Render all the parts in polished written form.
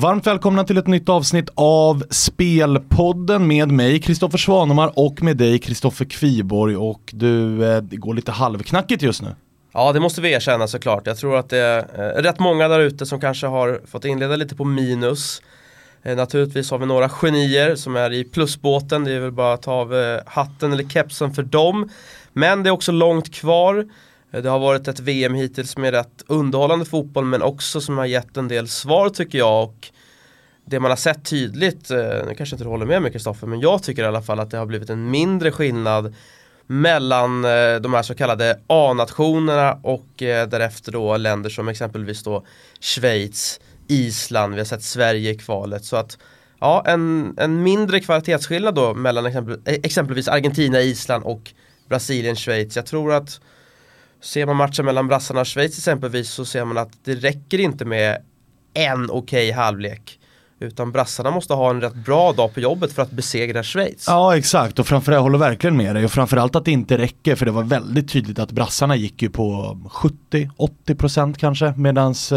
Varmt välkomna till ett nytt avsnitt av Spelpodden med mig, Kristoffer Svanomar, och med dig, Kristoffer Kviborg. Och du, det går lite halvknackigt just nu. Ja, det måste vi erkänna såklart. Jag tror att det är rätt många där ute som kanske har fått inleda lite på minus. Naturligtvis har vi några genier som är i plusbåten. Det är väl bara att ta av hatten eller kepsen för dem. Men det är också långt kvar. Det har varit ett VM hittills med rätt underhållande fotboll, men också som har gett en del svar tycker jag. Och det man har sett tydligt, nu kanske inte du håller med mig Kristoffer, men jag tycker i alla fall att det har blivit en mindre skillnad mellan de här så kallade A-nationerna och därefter då länder som exempelvis då Schweiz, Island, vi har sett Sverige i kvalet. Så att ja, en mindre kvalitetsskillnad då mellan exempelvis Argentina, Island och Brasilien, Schweiz. Jag tror att ser man matchen mellan brassarna och Schweiz exempelvis, så ser man att det räcker inte med en okej halvlek, utan brassarna måste ha en rätt bra dag på jobbet för att besegra Schweiz. Ja, exakt. Och framförallt, jag håller verkligen med dig. Och framförallt att det inte räcker, för det var väldigt tydligt att brassarna gick ju på 70-80% kanske, medans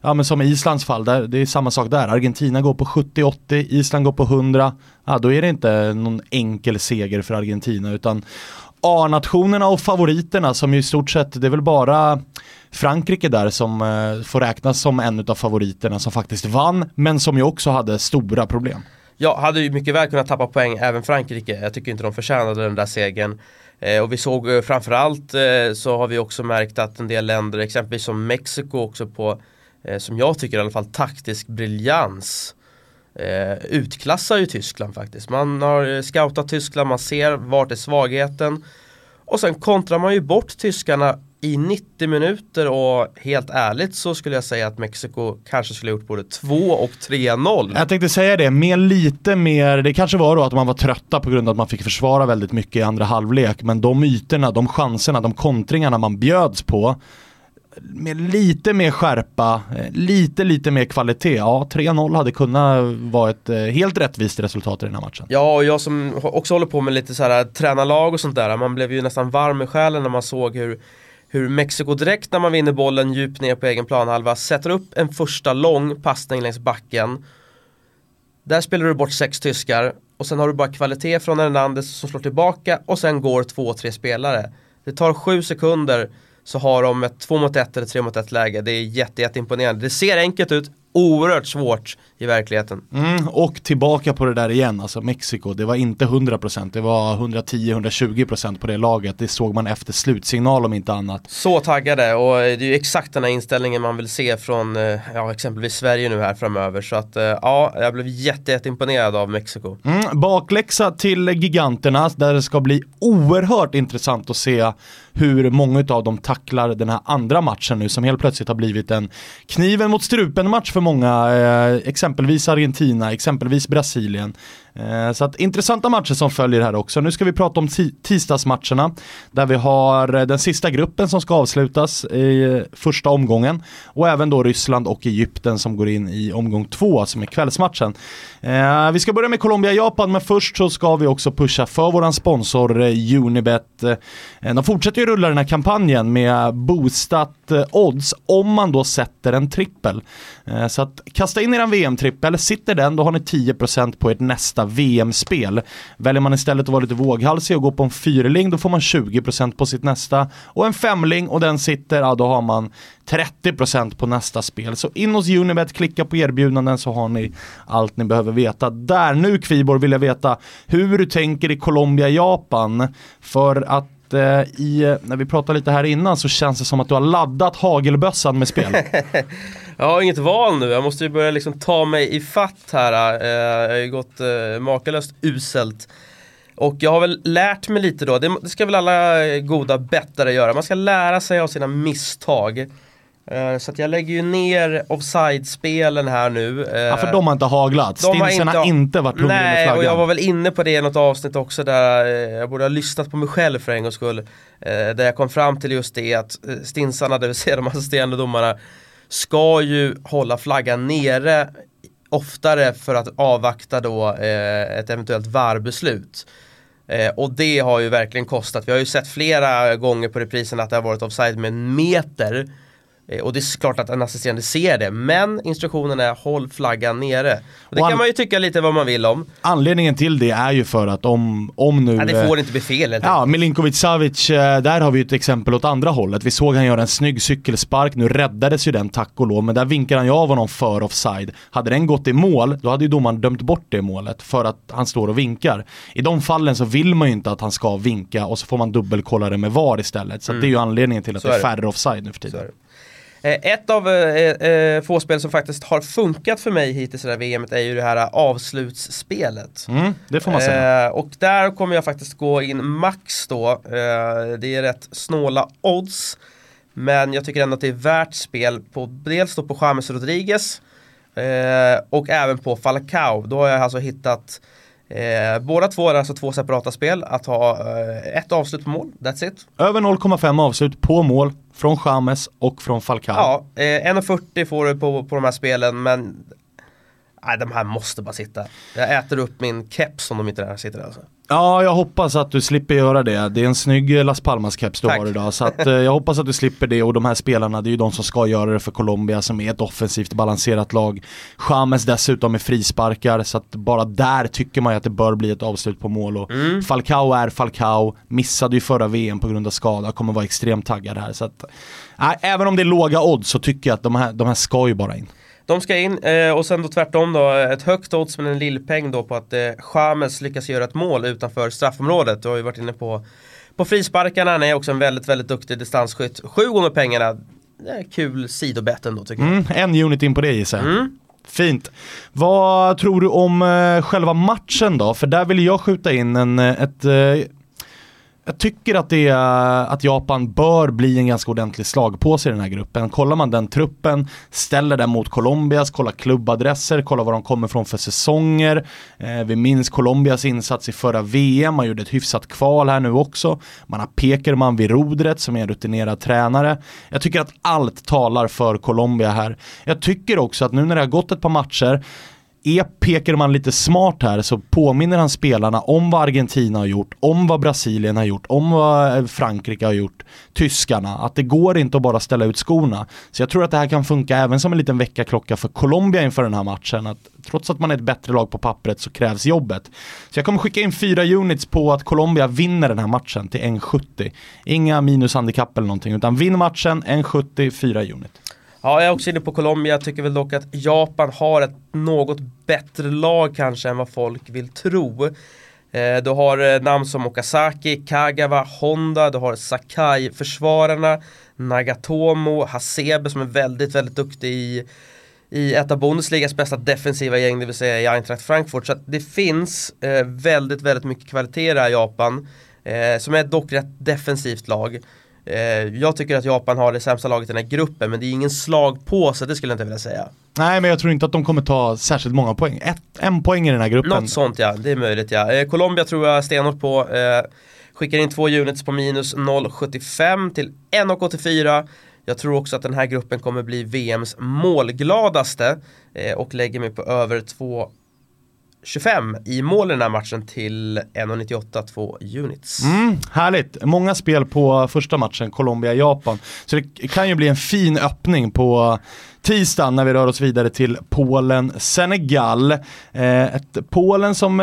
ja, men som i Islands fall, där, det är samma sak där. Argentina går på 70-80, Island går på 100. Ja, då är det inte någon enkel seger för Argentina, utan A-nationerna och favoriterna, som ju i stort sett, det är väl bara Frankrike där som får räknas som en av favoriterna som faktiskt vann, men som ju också hade stora problem. Ja, hade ju mycket väl kunnat tappa poäng även Frankrike. Jag tycker inte de förtjänade den där segern. Och vi såg framförallt så har vi också märkt att en del länder, exempelvis som Mexiko, också på, som jag tycker i alla fall, taktisk briljans. Utklassar ju Tyskland faktiskt. Man har scoutat Tyskland, man ser vart är svagheten, och sen kontrar man ju bort tyskarna i 90 minuter. Och helt ärligt så skulle jag säga att Mexiko kanske skulle ha gjort både 2 och 3-0. Jag tänkte säga det, med lite mer, det kanske var då att man var trötta på grund av att man fick försvara väldigt mycket i andra halvlek, men de ytorna, de chanserna, de kontringarna man bjöds på, med lite mer skärpa, lite mer kvalitet. Ja, 3-0 hade kunnat vara ett helt rättvist resultat i den här matchen. Ja, och jag som också håller på med lite så här tränarlag och sånt där, man blev ju nästan varm i själen när man såg hur Mexiko direkt när man vinner bollen djupt ner på egen planhalva sätter upp en första lång passning längs backen. Där spelar du bort 6 tyskar, och sen har du bara kvalitet från Hernandez som slår tillbaka, och sen går 2-3 spelare. Det tar 7 sekunder, så har de ett 2-1 eller 3-1 läge. Det är jätteimponerande. Det ser enkelt ut, oerhört svårt i verkligheten. Och tillbaka på det där igen, alltså Mexiko, det var inte 100%, det var 110-120% på det laget. Det såg man efter slutsignal om inte annat. Så taggade, och det är ju exakt den här inställningen man vill se från exempelvis Sverige nu här framöver. Så att ja, jag blev jätteimponerad av Mexiko. Bakläxa till giganterna, där det ska bli oerhört intressant att se hur många av dem tacklar den här andra matchen nu, som helt plötsligt har blivit en kniven mot strupen match för många, exempelvis Argentina, exempelvis Brasilien. Så att intressanta matcher som följer här också. Nu ska vi prata om tisdagsmatcherna, där vi har den sista gruppen som ska avslutas i första omgången, och även då Ryssland och Egypten som går in i omgång 2, som är kvällsmatchen. Vi ska börja med Colombia-Japan, men först så ska vi också pusha för våran sponsor Unibet. De fortsätter ju rulla den här kampanjen med boostat odds om man då sätter en trippel. Så att kasta in er VM-trippel, sitter den, då har ni 10% på ert nästa VM-spel. Väljer man istället att vara lite våghalsig och gå på en 4-ling, då får man 20% på sitt nästa, och en 5-ling, och den sitter, ja, då har man 30% på nästa spel. Så in hos Unibet, klicka på erbjudanden, så har ni allt ni behöver veta där. Nu Kviborg, vill jag veta hur du tänker i Colombia-Japan, för att när vi pratade lite här innan så känns det som att du har laddat hagelbössan med spel. Jag har inget val nu, jag måste ju börja liksom ta mig i fatt här. Jag har ju gått makalöst uselt, och jag har väl lärt mig lite då, det ska väl alla goda bettare göra, man ska lära sig av sina misstag. Så att jag lägger ju ner offside-spelen här nu. Ja, för de har inte haglat. Stinsen har inte varit lugn med flaggan. Nej, och jag var väl inne på det i något avsnitt också, där jag borde ha lyssnat på mig själv för en gångs skull, där jag kom fram till just det, att stinsarna, det vill säga de assisterande domarna, ska ju hålla flaggan nere oftare för att avvakta då ett eventuellt VAR-beslut. Och det har ju verkligen kostat. Vi har ju sett flera gånger på reprisen att det har varit offside med en meter, Och det är klart att en assisterande ser det, men instruktionen är håll flaggan nere. Och det kan man ju tycka lite vad man vill om. Anledningen till det är ju för att om nu... Ja, det får inte bli fel. Ja, Milinkovic-Savic, där har vi ju ett exempel åt andra hållet. Vi såg han göra en snygg cykelspark, nu räddades ju den tack och lov, men där vinkar han ju av honom för offside. Hade den gått i mål, då hade ju domaren dömt bort det målet för att han står och vinkar. I de fallen så vill man ju inte att han ska vinka, och så får man dubbelkolla det med VAR istället. Så det är ju anledningen till att det är färre offside nu för tiden. Ett av få spel som faktiskt har funkat för mig hittills i det här VMet är ju det här avslutsspelet. Det får man säga. Och där kommer jag faktiskt gå in max då. Det är rätt snåla odds. Men jag tycker ändå att det är värt spel på, dels då på James Rodriguez och även på Falcao. Då har jag alltså hittat båda två är alltså två separata spel. Att ha ett avslut på mål, that's it. Över 0,5 avslut på mål från James och från Falcao. Ja, 1,40 får du på de här spelen, men nej, de här måste bara sitta. Jag äter upp min keps om de inte där sitter alltså. Ja, jag hoppas att du slipper göra det. Det är en snygg Las Palmas-keps du har idag. Så att, jag hoppas att du slipper det. Och de här spelarna, det är ju de som ska göra det för Colombia, som är ett offensivt balanserat lag. James dessutom med frisparkar. Så att bara där tycker man ju att det bör bli ett avslut på mål. Och Falcao är Falcao. Missade ju förra VM på grund av skada. Kommer vara extremt taggad här. Så att, även om det är låga odds så tycker jag att de här ska ju bara in. De ska in, och sen då tvärtom då, ett högt odds men en lillpeng då på att James lyckas göra ett mål utanför straffområdet. Du har ju varit inne på frisparkarna, han är också en väldigt, väldigt duktig distansskytt. 7 gånger pengarna, det är kul sidobetten då tycker jag. En unit in på det gissar jag. Fint. Vad tror du om själva matchen då? För där vill jag skjuta in jag tycker att att Japan bör bli en ganska ordentlig slagpåse i den här gruppen. Kollar man den truppen, ställer den mot Colombias, kollar klubbadresser, kollar var de kommer från för säsonger. Vi minns Colombias insats i förra VM, man gjorde ett hyfsat kval här nu också. Man har Pekerman vid rodret som är en rutinerad tränare. Jag tycker att allt talar för Colombia här. Jag tycker också att nu när det har gått ett par matcher, pekar man lite smart här, så påminner han spelarna om vad Argentina har gjort, om vad Brasilien har gjort, om vad Frankrike har gjort, tyskarna, att det går inte att bara ställa ut skorna. Så jag tror att det här kan funka även som en liten väckarklocka för Colombia inför den här matchen, att trots att man är ett bättre lag på pappret så krävs jobbet. Så jag kommer skicka in 4 units på att Colombia vinner den här matchen till 1,70. Inga minushandikapp eller någonting, utan vinn matchen 1,70, 4 unit. Ja, jag är också inne på Colombia. Tycker väl dock att Japan har ett något bättre lag kanske än vad folk vill tro. Du har namn som Okazaki, Kagawa, Honda. Du har Sakai-försvararna, Nagatomo, Hasebe som är väldigt, väldigt duktig i ett av Bundesligas bästa defensiva gäng, det vill säga i Eintracht Frankfurt. Så att det finns väldigt, väldigt mycket kvalitet där i Japan, som är dock rätt defensivt lag. Jag tycker att Japan har det sämsta laget i den här gruppen, men det är ingen slagpåse, det skulle jag inte vilja säga. Nej, men jag tror inte att de kommer ta särskilt många poäng. En poäng i den här gruppen. Något sånt, ja, det är möjligt, ja. Colombia tror jag stenhårt på. Skickar in 2 units på minus 0,75 till 1,84. Jag tror också att den här gruppen kommer bli VMs målgladaste, och lägger mig på över 2,25 i mål i den här matchen till 1,98, 2 units. Härligt. Många spel på första matchen, Colombia-Japan. Så det kan ju bli en fin öppning på tisdag när vi rör oss vidare till Polen-Senegal. Ett Polen som,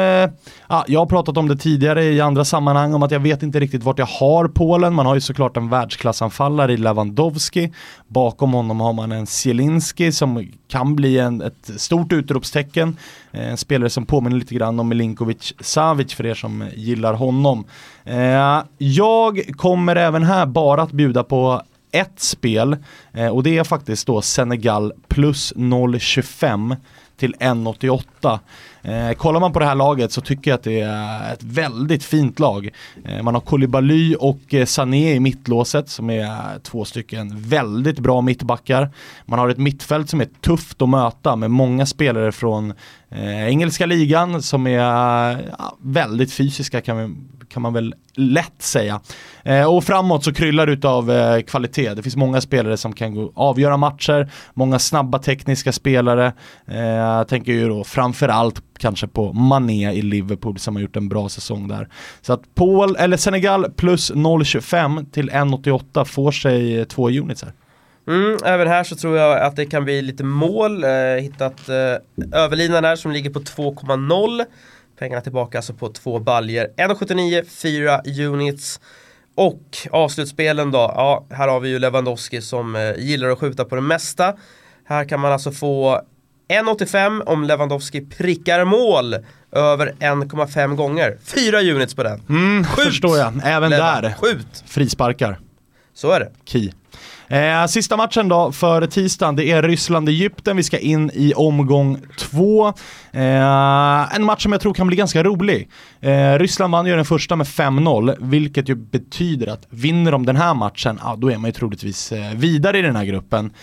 jag har pratat om det tidigare i andra sammanhang, om att jag vet inte riktigt vart jag har Polen. Man har ju såklart en världsklassanfallare i Lewandowski. Bakom honom har man en Zielinski som kan bli ett stort utropstecken. En spelare som påminner lite grann om Milinkovic-Savic för er som gillar honom. Jag kommer även här bara att bjuda på ett spel, och det är faktiskt då Senegal plus 0,25 till 1,88. Kollar man på det här laget så tycker jag att det är ett väldigt fint lag. Man har Koulibaly och Sané i mittlåset som är 2 stycken väldigt bra mittbackar. Man har ett mittfält som är tufft att möta med många spelare från engelska ligan som är väldigt fysiska, kan man väl lätt säga. Och framåt så kryllar det utav kvalitet. Det finns många spelare som kan avgöra matcher. Många snabba tekniska spelare. Jag tänker ju då framförallt kanske på Mané i Liverpool som har gjort en bra säsong där. Så att Senegal plus 0,25 till 1,88 får sig 2 units här. Även här så tror jag att det kan bli lite mål. Hittat överlinan här som ligger på 2,0. Pengarna tillbaka alltså på 2 baljer. 1,79, 4 units. Och avslutspelen då. Ja, här har vi ju Lewandowski som gillar att skjuta på det mesta. Här kan man alltså få 1,85 om Lewandowski prickar mål över 1,5 gånger. 4 units på den. Skjut! Förstår jag. Även Levan. Där. Skjut! Frisparkar. Så är det. Key. Sista matchen då för tisdagen, det är Ryssland-Egypten. Vi ska in i omgång 2. En match som jag tror kan bli ganska rolig. Ryssland vann ju den första med 5-0, vilket ju betyder att vinner de den här matchen, då är man ju troligtvis vidare i den här gruppen.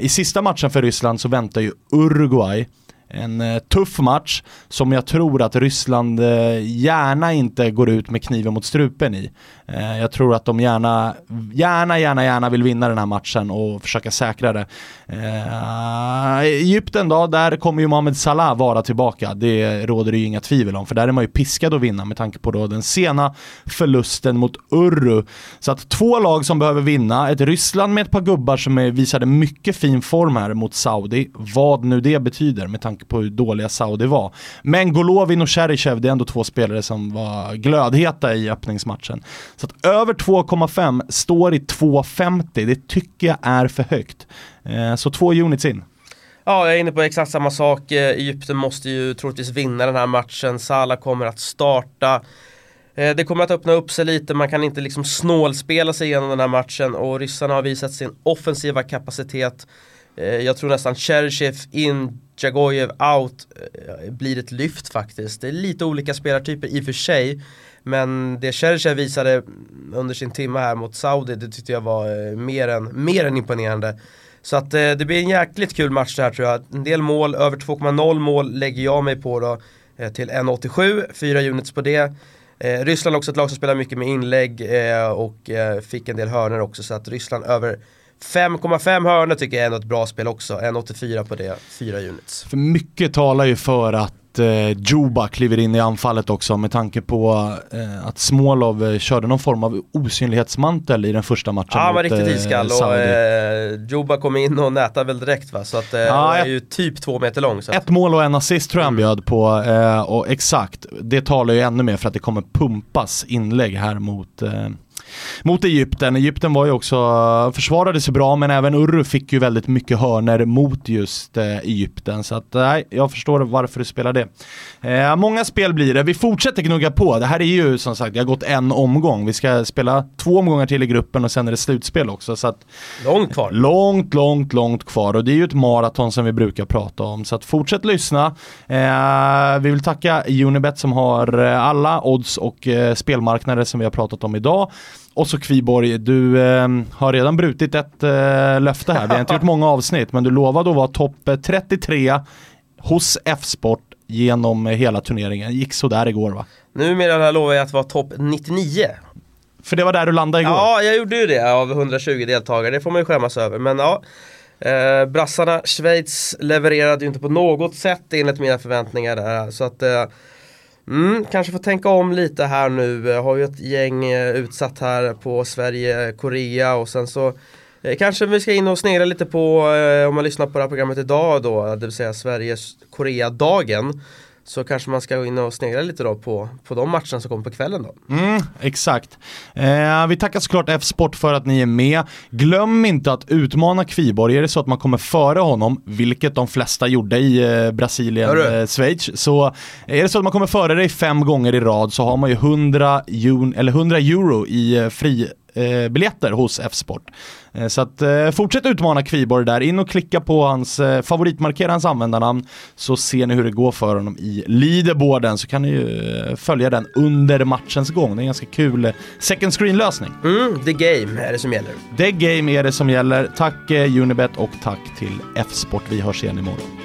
I sista matchen för Ryssland så väntar ju Uruguay. En tuff match som jag tror att Ryssland gärna inte går ut med kniven mot strupen i. Jag tror att de gärna vill vinna den här matchen och försöka säkra det. Egypten då, där kommer ju Mohamed Salah vara tillbaka. Det råder ju inga tvivel om, för där är man ju piskad att vinna med tanke på då den sena förlusten mot Uru. Så att 2 lag som behöver vinna. Ett Ryssland med ett par gubbar som visade mycket fin form här mot Saudi. Vad nu det betyder med tanke på hur dåliga Saudi var. Men Golovin och Cherichev, det är ändå 2 spelare som var glödheta i öppningsmatchen. Så att över 2,5 står i 2,50. Det tycker jag är för högt. Så 2 units in. Ja, jag är inne på exakt samma sak. Egypten måste ju troligtvis vinna den här matchen. Salah kommer att starta. Det kommer att öppna upp sig lite. Man kan inte liksom snålspela sig igenom den här matchen. Och ryssarna har visat sin offensiva kapacitet. Jag tror nästan Cherichev in, Jagojev out blir ett lyft faktiskt. Det är lite olika spelartyper i och för sig. Men det Cherichev visade under sin timme här mot Saudi, det tyckte jag var mer än imponerande. Så att det blir en jäkligt kul match det här tror jag. En del mål, över 2,0 mål lägger jag mig på då, till 1,87. 4 units på det. Ryssland också ett lag som spelar mycket med inlägg och fick en del hörner också. Så att Ryssland över 5,5 hörnor tycker jag är ett bra spel också. 1,84 på det, 4 units. För mycket talar ju för att Juba kliver in i anfallet också med tanke på att Smolov körde någon form av osynlighetsmantel i den första matchen. Ja, han var riktigt iskall och Juba kom in och nätade väl direkt va? Så att han är ju typ 2 meter lång. Så ett mål och en assist tror jag han bjöd på och exakt, det talar ju ännu mer för att det kommer pumpas inlägg här mot Egypten. Egypten var ju också, försvarade sig bra, men även Uru fick ju väldigt mycket hörner mot just Egypten. Så att jag förstår varför du spelar det. Många spel blir det. Vi fortsätter gnugga på. Det här är ju som sagt, det har gått en omgång. Vi ska spela 2 omgångar till i gruppen och sen är det slutspel också. Så att, långt kvar. Långt kvar. Och det är ju ett maraton som vi brukar prata om. Så att fortsätt lyssna. Vi vill tacka Unibet som har alla odds och spelmarknader som vi har pratat om idag. Och så Kviborg, du har redan brutit ett löfte här. Vi har inte gjort många avsnitt, men du lovade att vara topp 33 hos F-Sport genom hela turneringen. Gick så där igår va? Numera lovar jag att vara topp 99. För det var där du landade igår? Ja, jag gjorde ju det av 120 deltagare. Det får man ju skämmas över. Men ja, brassarna, Schweiz levererade ju inte på något sätt enligt mina förväntningar där. Så att... kanske får tänka om lite här nu. Jag har ju ett gäng utsatt här på Sverige, Korea och sen så kanske vi ska in och snegla lite på, om man lyssnar på det här programmet idag då, det vill säga Sverige-Korea-dagen, så kanske man ska gå in och snegla lite då på de matcherna som kommer på kvällen då. Exakt. Vi tackar såklart F-Sport för att ni är med. Glöm inte att utmana Kviborg. Är det så att man kommer före honom, vilket de flesta gjorde i Brasilien, Schweiz, så är det så att man kommer före dig 5 gånger i rad, så har man ju 100 euro i fri biljetter hos F-Sport. Så att fortsätt utmana Kviborg där. In och klicka på hans favoritmarkera, hans användarnamn, så ser ni hur det går för honom i leaderboarden. Så kan ni ju följa den under matchens gång. Det är en ganska kul second screen-lösning. The game är det som gäller. The game är det som gäller. Tack Unibet och tack till F-Sport. Vi hörs igen imorgon.